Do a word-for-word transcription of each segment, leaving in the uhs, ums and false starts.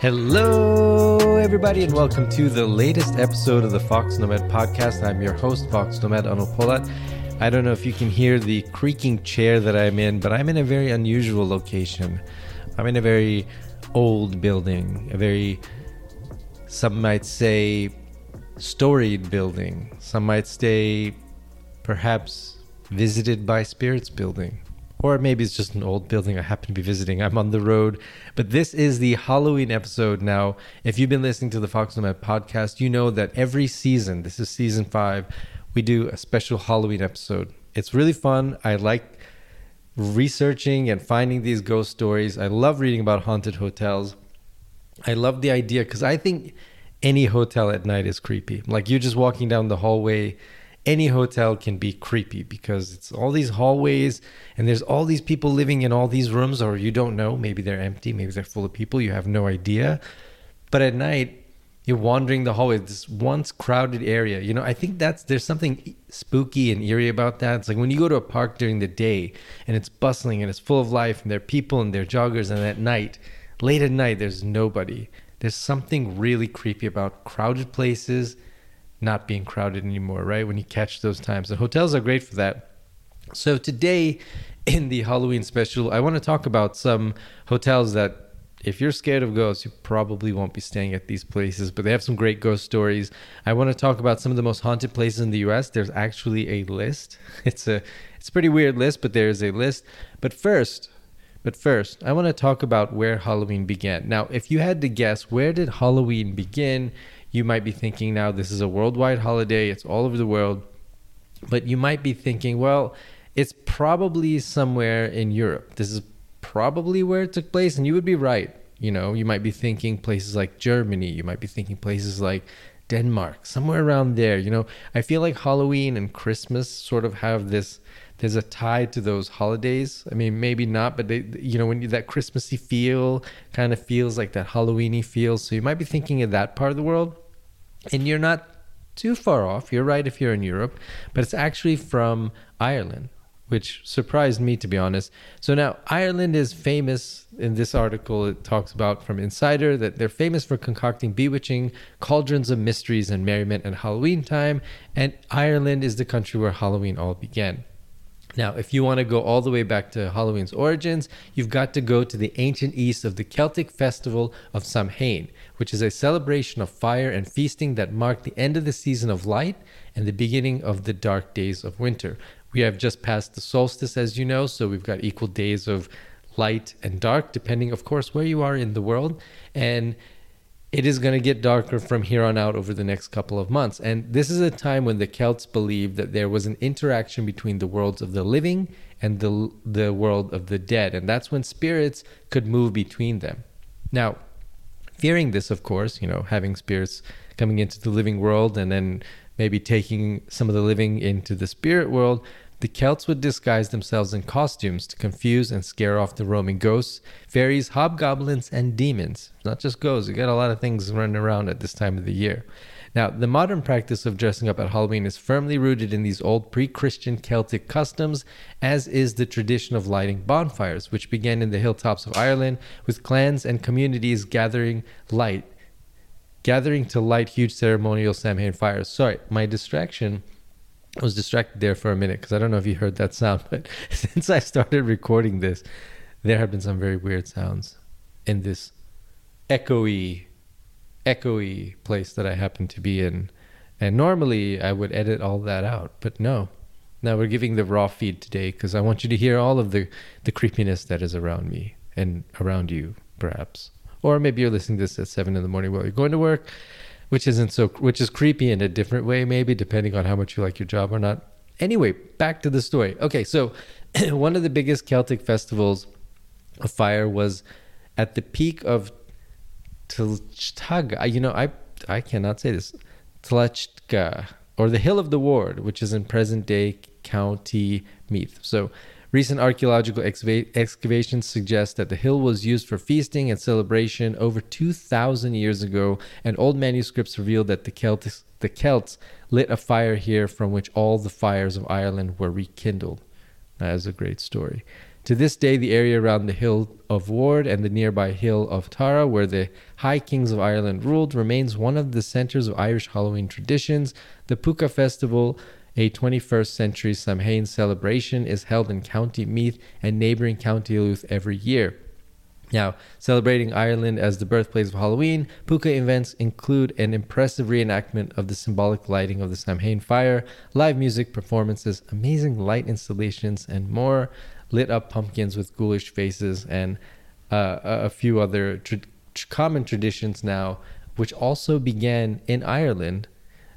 Hello, everybody, and welcome to the latest episode of the Fox Nomad podcast. I'm your host, Fox Nomad Anupola. I don't know if you can hear the creaking chair that I'm in, but I'm in a very unusual location. I'm in a very old building, a very, some might say, storied building. Some might say, perhaps, visited by spirits building. Or maybe it's just an old building I happen to be visiting. I'm on the road. But this is the Halloween episode now. If you've been listening to the Fox Nomad podcast, you know that every season, this is season five, we do a special Halloween episode. It's really fun. I like researching and finding these ghost stories. I love reading about haunted hotels. I love the idea because I think any hotel at night is creepy. Like, you're just walking down the hallway. Any hotel can be creepy because it's all these hallways and there's all these people living in all these rooms, or you don't know, maybe they're empty, maybe they're full of people, you have no idea. But at night, you're wandering the hallways, this once crowded area. You know, I think that's, there's something spooky and eerie about that. It's like when you go to a park during the day and it's bustling and it's full of life and there are people and there are joggers, and at night, late at night, there's nobody. There's something really creepy about crowded places not being crowded anymore, right? When you catch those times. And hotels are great for that. So today in the Halloween special, I want to talk about some hotels that, if you're scared of ghosts, you probably won't be staying at these places, but they have some great ghost stories. I want to talk about some of the most haunted places in the U S. There's actually a list. It's a it's a pretty weird list, but there is a list. But first, but first, I want to talk about where Halloween began. Now, if you had to guess, where did Halloween begin? You might be thinking now this is a worldwide holiday, it's all over the world, but you might be thinking, well, it's probably somewhere in Europe. This is probably where it took place, and you would be right. You know, you might be thinking places like Germany, you might be thinking places like Denmark, somewhere around there. You know, I feel like Halloween and Christmas sort of have this, there's a tie to those holidays. I mean, maybe not, but they, you know, when you, that Christmassy feel kind of feels like that Halloweeny feel. So you might be thinking of that part of the world, and you're not too far off. You're right if you're in Europe, but it's actually from Ireland, which surprised me, to be honest. So now Ireland is famous. In this article, it talks about from Insider that they're famous for concocting bewitching cauldrons of mysteries and merriment at Halloween time. And Ireland is the country where Halloween all began. Now, if you want to go all the way back to Halloween's origins, you've got to go to the ancient East of the Celtic festival of Samhain, which is a celebration of fire and feasting that marked the end of the season of light and the beginning of the dark days of winter. We have just passed the solstice, as you know, so we've got equal days of light and dark, depending, of course, where you are in the world. And it is going to get darker from here on out over the next couple of months. And this is a time when the Celts believed that there was an interaction between the worlds of the living and the the world of the dead. And that's when spirits could move between them. Now, fearing this, of course, you know, having spirits coming into the living world and then maybe taking some of the living into the spirit world, the Celts would disguise themselves in costumes to confuse and scare off the roaming ghosts, fairies, hobgoblins, and demons. Not just ghosts, you got a lot of things running around at this time of the year. Now, the modern practice of dressing up at Halloween is firmly rooted in these old pre-Christian Celtic customs, as is the tradition of lighting bonfires, which began in the hilltops of Ireland, with clans and communities gathering light, gathering to light huge ceremonial Samhain fires. Sorry, my distraction... I was distracted there for a minute because I don't know if you heard that sound, but since I started recording this, there have been some very weird sounds in this echoey, echoey place that I happen to be in. And normally I would edit all that out, but no. Now we're giving the raw feed today because I want you to hear all of the, the creepiness that is around me and around you, perhaps. Or maybe you're listening to this at seven in the morning while you're going to work. Which isn't so, which is creepy in a different way, maybe, depending on how much you like your job or not. Anyway, back to the story. Okay, so one of the biggest Celtic festivals of fire was at the peak of Tlachtga. You know, I I cannot say this. Tlachtga, or the Hill of the Ward, which is in present-day County Meath. So recent archaeological excava- excavations suggest that the hill was used for feasting and celebration over two thousand years ago, and old manuscripts reveal that the Celts, the Celts lit a fire here from which all the fires of Ireland were rekindled. That is a great story. To this day, the area around the Hill of Ward and the nearby Hill of Tara, where the High Kings of Ireland ruled, remains one of the centers of Irish Halloween traditions. The Puka Festival, a twenty-first century Samhain celebration, is held in County Meath and neighboring County Louth every year. Now, celebrating Ireland as the birthplace of Halloween, Puka events include an impressive reenactment of the symbolic lighting of the Samhain fire, live music performances, amazing light installations, and more. Lit up pumpkins with ghoulish faces, and uh, a few other tra- common traditions now, which also began in Ireland,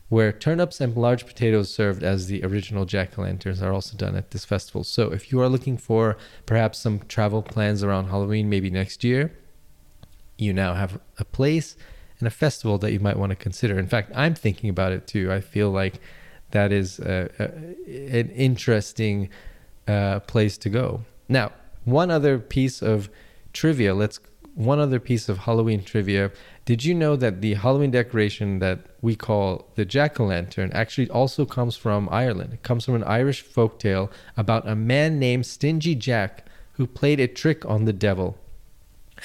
where turnips and large potatoes served as the original jack-o'-lanterns are also done at this festival. So if you are looking for perhaps some travel plans around Halloween, maybe next year, you now have a place and a festival that you might want to consider. In fact, I'm thinking about it too. I feel like that is a, a, an interesting uh, place to go. Now, one other piece of trivia. Let's one other piece of Halloween trivia. Did you know that the Halloween decoration that we call the jack-o'-lantern actually also comes from Ireland? It comes from an Irish folktale about a man named Stingy Jack who played a trick on the devil.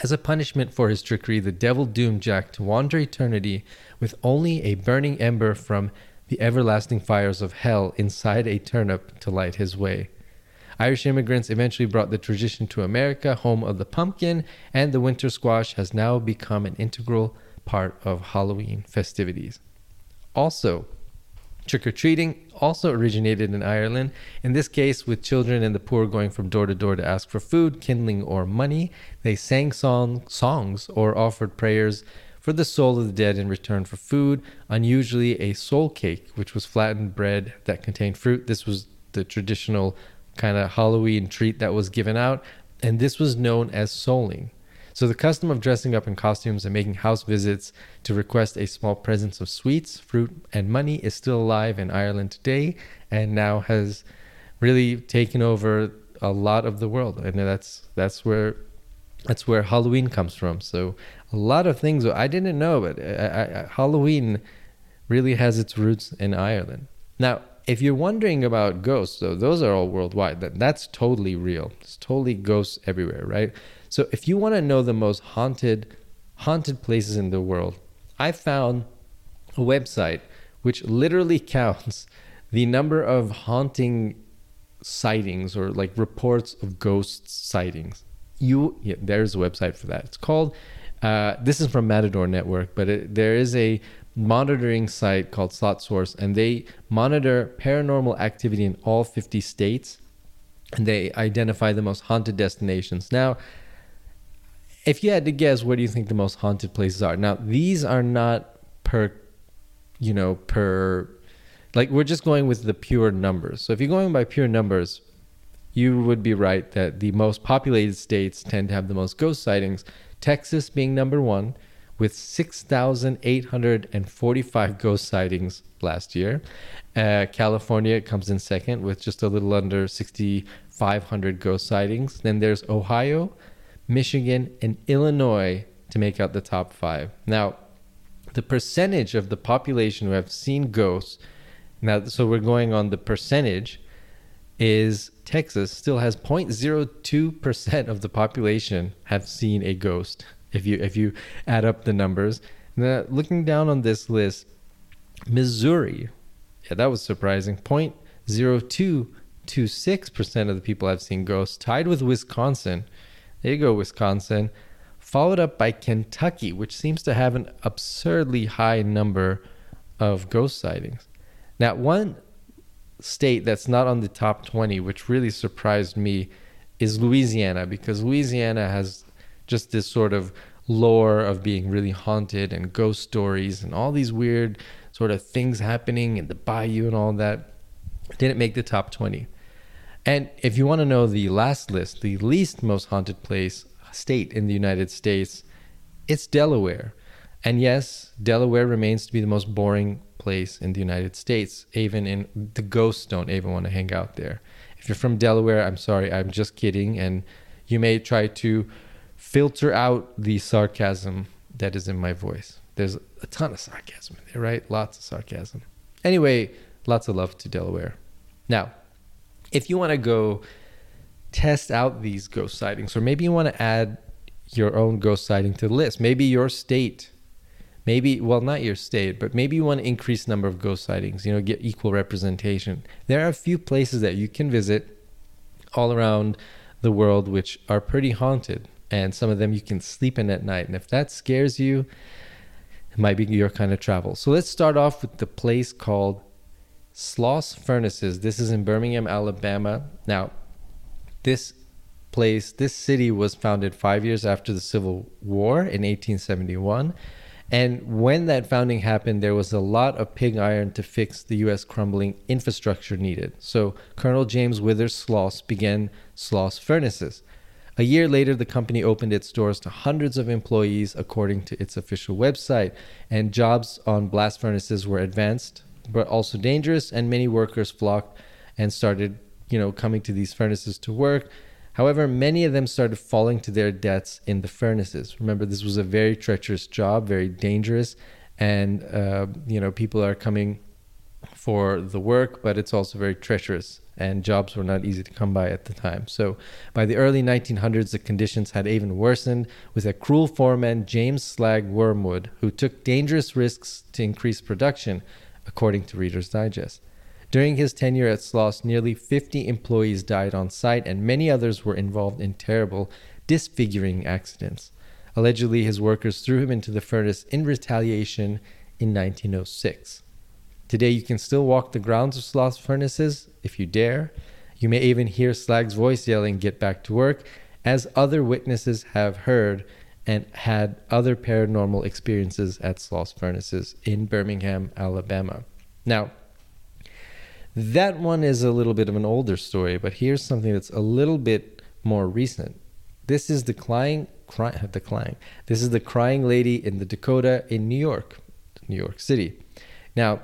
As a punishment for his trickery, the devil doomed Jack to wander eternity with only a burning ember from the everlasting fires of hell inside a turnip to light his way. Irish immigrants eventually brought the tradition to America, home of the pumpkin, and the winter squash has now become an integral part of Halloween festivities. Also, trick-or-treating also originated in Ireland, in this case with children and the poor going from door to door to ask for food, kindling, or money. They sang song, songs or offered prayers for the soul of the dead in return for food, unusually a soul cake, which was flattened bread that contained fruit. This was the traditional kind of Halloween treat that was given out, and this was known as souling. So the custom of dressing up in costumes and making house visits to request a small presence of sweets, fruit, and money is still alive in Ireland today, and now has really taken over a lot of the world. And that's that's where that's where Halloween comes from. So a lot of things I didn't know, but I, I, Halloween really has its roots in Ireland. Now, if you're wondering about ghosts, though, those are all worldwide. That, that's totally real. It's totally ghosts everywhere, right? So if you want to know the most haunted, haunted places in the world, I found a website which literally counts the number of haunting sightings or like reports of ghost sightings. You, yeah, there's a website for that. It's called, uh, this is from Matador Network, but it, there is a monitoring site called Slot Source, and they monitor paranormal activity in all fifty states, and they identify the most haunted destinations. Now, if you had to guess, what do you think the most haunted places are? Now, these are not per, you know, per, like we're just going with the pure numbers. So if you're going by pure numbers, you would be right that the most populated states tend to have the most ghost sightings, Texas being number one, with six thousand eight hundred forty-five ghost sightings last year. Uh, California comes in second with just a little under six thousand five hundred ghost sightings. Then there's Ohio, Michigan, and Illinois to make out the top five. Now, the percentage of the population who have seen ghosts, now, so we're going on the percentage, is Texas still has zero point zero two percent of the population have seen a ghost. If you if you add up the numbers. Now, looking down on this list, Missouri, yeah, that was surprising, zero point zero two two six percent of the people have seen ghosts, tied with Wisconsin. There you go, Wisconsin, followed up by Kentucky, which seems to have an absurdly high number of ghost sightings. Now, one state that's not on the top twenty, which really surprised me, is Louisiana, because Louisiana has just this sort of lore of being really haunted and ghost stories and all these weird sort of things happening in the bayou and all that. Didn't make the top twenty. And if you want to know the last list, the least most haunted place state in the United States, it's Delaware. And yes, Delaware remains to be the most boring place in the United States. Even in the ghosts don't even want to hang out there. If you're from Delaware, I'm sorry, I'm just kidding. And you may try to filter out the sarcasm that is in my voice. There's a ton of sarcasm in there, right? Lots of sarcasm. Anyway, lots of love to Delaware. Now, if you want to go test out these ghost sightings, or maybe you want to add your own ghost sighting to the list. Maybe your state, maybe, well, not your state, but maybe you want to increase the number of ghost sightings, you know, get equal representation. There are a few places that you can visit all around the world which are pretty haunted, and some of them you can sleep in at night. And if that scares you, it might be your kind of travel. So let's start off with the place called Sloss Furnaces. This is in Birmingham, Alabama. Now, this place, this city was founded five years after the Civil War in eighteen seventy-one. And when that founding happened, there was a lot of pig iron to fix the U S crumbling infrastructure needed. So Colonel James Withers Sloss began Sloss Furnaces. A year later, the company opened its doors to hundreds of employees, according to its official website. And jobs on blast furnaces were advanced, but also dangerous. And many workers flocked and started, you know, coming to these furnaces to work. However, many of them started falling to their deaths in the furnaces. Remember, this was a very treacherous job, very dangerous. And, uh, you know, people are coming for the work, but it's also very treacherous. And jobs were not easy to come by at the time. So by the early nineteen hundreds, the conditions had even worsened with a cruel foreman, James Slag Wormwood, who took dangerous risks to increase production, according to Reader's Digest. During his tenure at Sloss, nearly fifty employees died on site, and many others were involved in terrible, disfiguring accidents. Allegedly, his workers threw him into the furnace in retaliation in nineteen oh six. Today, you can still walk the grounds of Sloss Furnaces, if you dare. You may even hear Slag's voice yelling, "Get back to work," as other witnesses have heard and had other paranormal experiences at Sloss Furnaces in Birmingham, Alabama. Now, that one is a little bit of an older story, but here's something that's a little bit more recent. This is the crying, cry, the crying. This is the crying lady in the Dakota in New York, New York City. Now,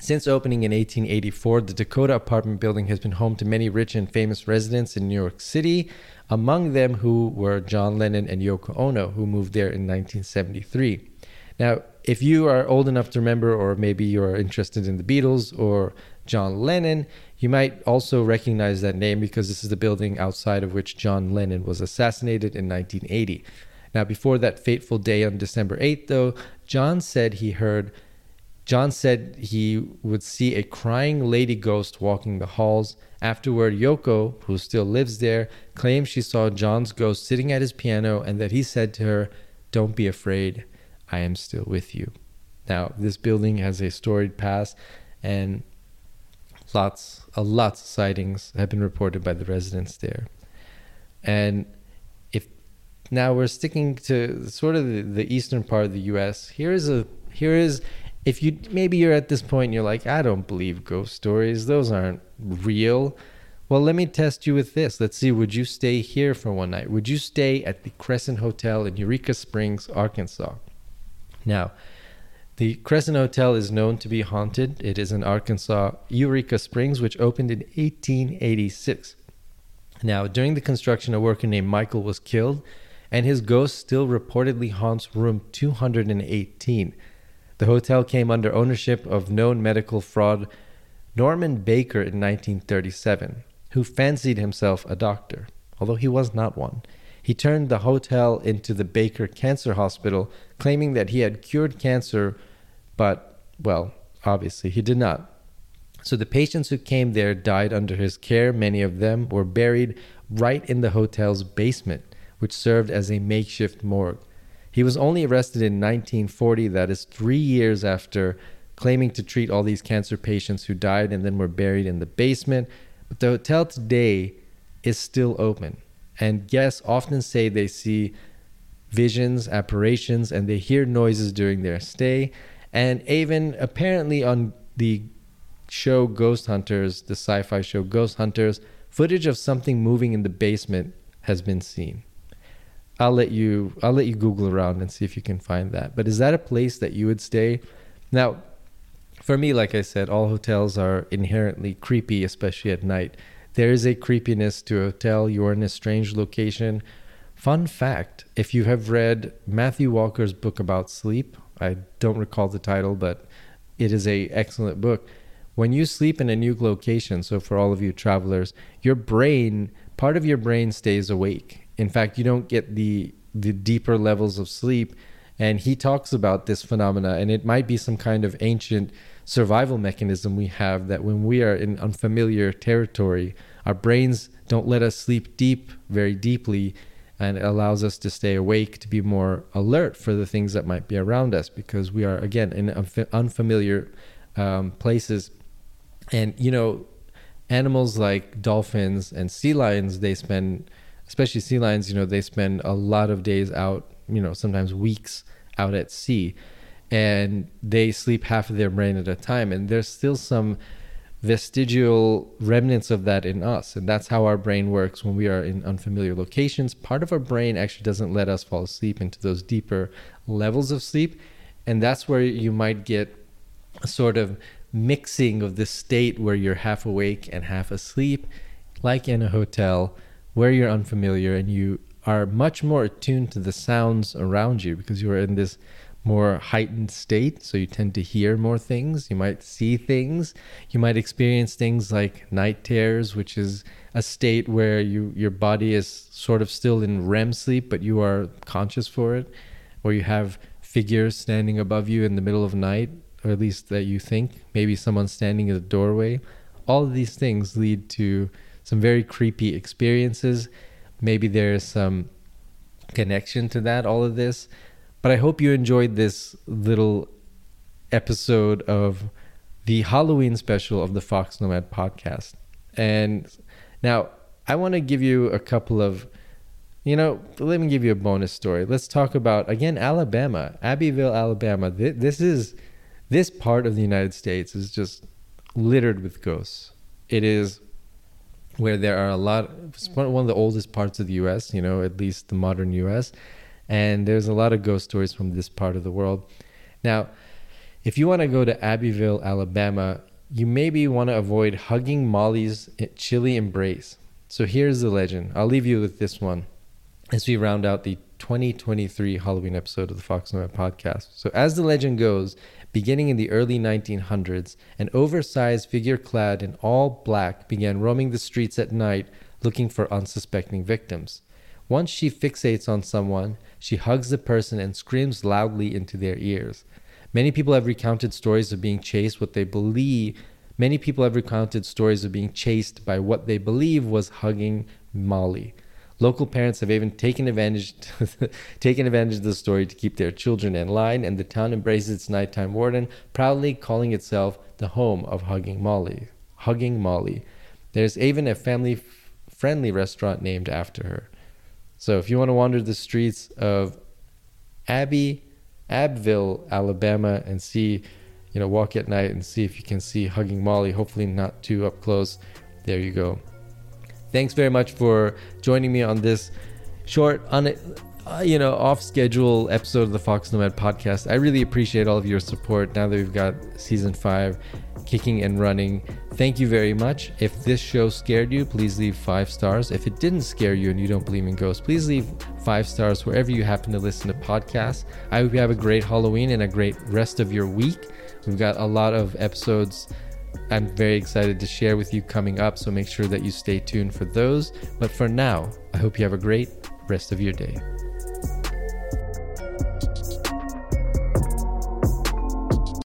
since opening in eighteen eighty-four, the Dakota apartment building has been home to many rich and famous residents in New York City, among them who were John Lennon and Yoko Ono, who moved there in nineteen seventy-three. Now, if you are old enough to remember, or maybe you're interested in the Beatles or John Lennon, you might also recognize that name because this is the building outside of which John Lennon was assassinated in nineteen eighty. Now, before that fateful day on December eighth, though, John said he heard, John said he would see a crying lady ghost walking the halls. Afterward, Yoko, who still lives there, claimed she saw John's ghost sitting at his piano and that he said to her, "Don't be afraid, I am still with you." Now, this building has a storied past, and Lots, a lots of sightings have been reported by the residents there. And if now we're sticking to sort of the, the eastern part of the U S, here is a here is if you maybe you're at this point and you're like, "I don't believe ghost stories; those aren't real." Well, let me test you with this. Let's see. Would you stay here for one night? Would you stay at the Crescent Hotel in Eureka Springs, Arkansas? Now, the Crescent Hotel is known to be haunted. It is in Arkansas, Eureka Springs, which opened in eighteen eighty-six. Now, during the construction, a worker named Michael was killed, and his ghost still reportedly haunts room two hundred eighteen. The hotel came under ownership of known medical fraud Norman Baker in nineteen thirty-seven, who fancied himself a doctor, although he was not one. He turned the hotel into the Baker Cancer Hospital, claiming that he had cured cancer, but, well, obviously he did not. So the patients who came there died under his care. Many of them were buried right in the hotel's basement, which served as a makeshift morgue. He was only arrested in nineteen forty, that is three years after, claiming to treat all these cancer patients who died and then were buried in the basement. But the hotel today is still open. And guests often say they see visions, apparitions, and they hear noises during their stay. And even apparently on the show Ghost Hunters, the sci-fi show Ghost Hunters, footage of something moving in the basement has been seen. I'll let you I'll let you Google around and see if you can find that. But is that a place that you would stay? Now, for me, like I said, all hotels are inherently creepy, especially at night. There is a creepiness to a hotel. You are in a strange location. Fun fact, if you have read Matthew Walker's book about sleep, I don't recall the title, but it is an excellent book. When you sleep in a new location, so for all of you travelers, your brain part of your brain stays awake. In fact, you don't get the the deeper levels of sleep. And he talks about this phenomena, and it might be some kind of ancient survival mechanism we have, that when we are in unfamiliar territory, our brains don't let us sleep deep, very deeply, and it allows us to stay awake, to be more alert for the things that might be around us, because we are, again, in unf- unfamiliar um, places. And, you know, animals like dolphins and sea lions, they spend, especially sea lions, you know, they spend a lot of days out, you know, sometimes weeks out at sea, and they sleep half of their brain at a time. And there's still some vestigial remnants of that in us. And that's how our brain works when we are in unfamiliar locations. Part of our brain actually doesn't let us fall asleep into those deeper levels of sleep. And that's where you might get a sort of mixing of the state where you're half awake and half asleep, like in a hotel where you're unfamiliar and you are much more attuned to the sounds around you because you are in this more heightened state. So you tend to hear more things. You might see things. You might experience things like night terrors, which is a state where you your body is sort of still in R E M sleep, but you are conscious for it. Or you have figures standing above you in the middle of night, or at least that you think. Maybe someone standing in the doorway. All of these things lead to some very creepy experiences. Maybe there is some connection to that, all of this. But I hope you enjoyed this little episode of the Halloween special of the Fox Nomad podcast. And now I want to give you a couple of, you know, let me give you a bonus story. Let's talk about, again, Alabama, Abbeville, Alabama. This is, this part of the United States is just littered with ghosts. It is where there are a lot, it's one of the oldest parts of the U S, you know, at least the modern U S, and there's a lot of ghost stories from this part of the world. Now, if you want to go to Abbeville, Alabama, you maybe want to avoid Hugging Molly's chilly embrace. So here's the legend. I'll leave you with this one as we round out the twenty twenty-three Halloween episode of the Fox Nomad podcast. So as the legend goes, beginning in the early nineteen hundreds, an oversized figure clad in all black began roaming the streets at night looking for unsuspecting victims. Once she fixates on someone, she hugs the person and screams loudly into their ears. Many people have recounted stories of being chased what they believe many people have recounted stories of being chased by what they believe was Hugging Molly. Local parents have even taken advantage taken advantage of the story to keep their children in line, and the town embraces its nighttime warden, proudly calling itself the home of Hugging Molly. Hugging Molly. There's even a family-friendly restaurant named after her. So if you want to wander the streets of Abbey, Abbeville, Alabama, and see, you know, walk at night and see if you can see Hugging Molly, hopefully not too up close. There you go. Thanks very much for joining me on this short, on uh, you know, off-schedule episode of the Fox Nomad podcast. I really appreciate all of your support now that we've got season five kicking and running. Thank you very much. If this show scared you, please leave five stars. If it didn't scare you and you don't believe in ghosts, please leave five stars wherever you happen to listen to podcasts. I hope you have a great Halloween and a great rest of your week. We've got a lot of episodes I'm very excited to share with you coming up, so make sure that you stay tuned for those. But for now, I hope you have a great rest of your day.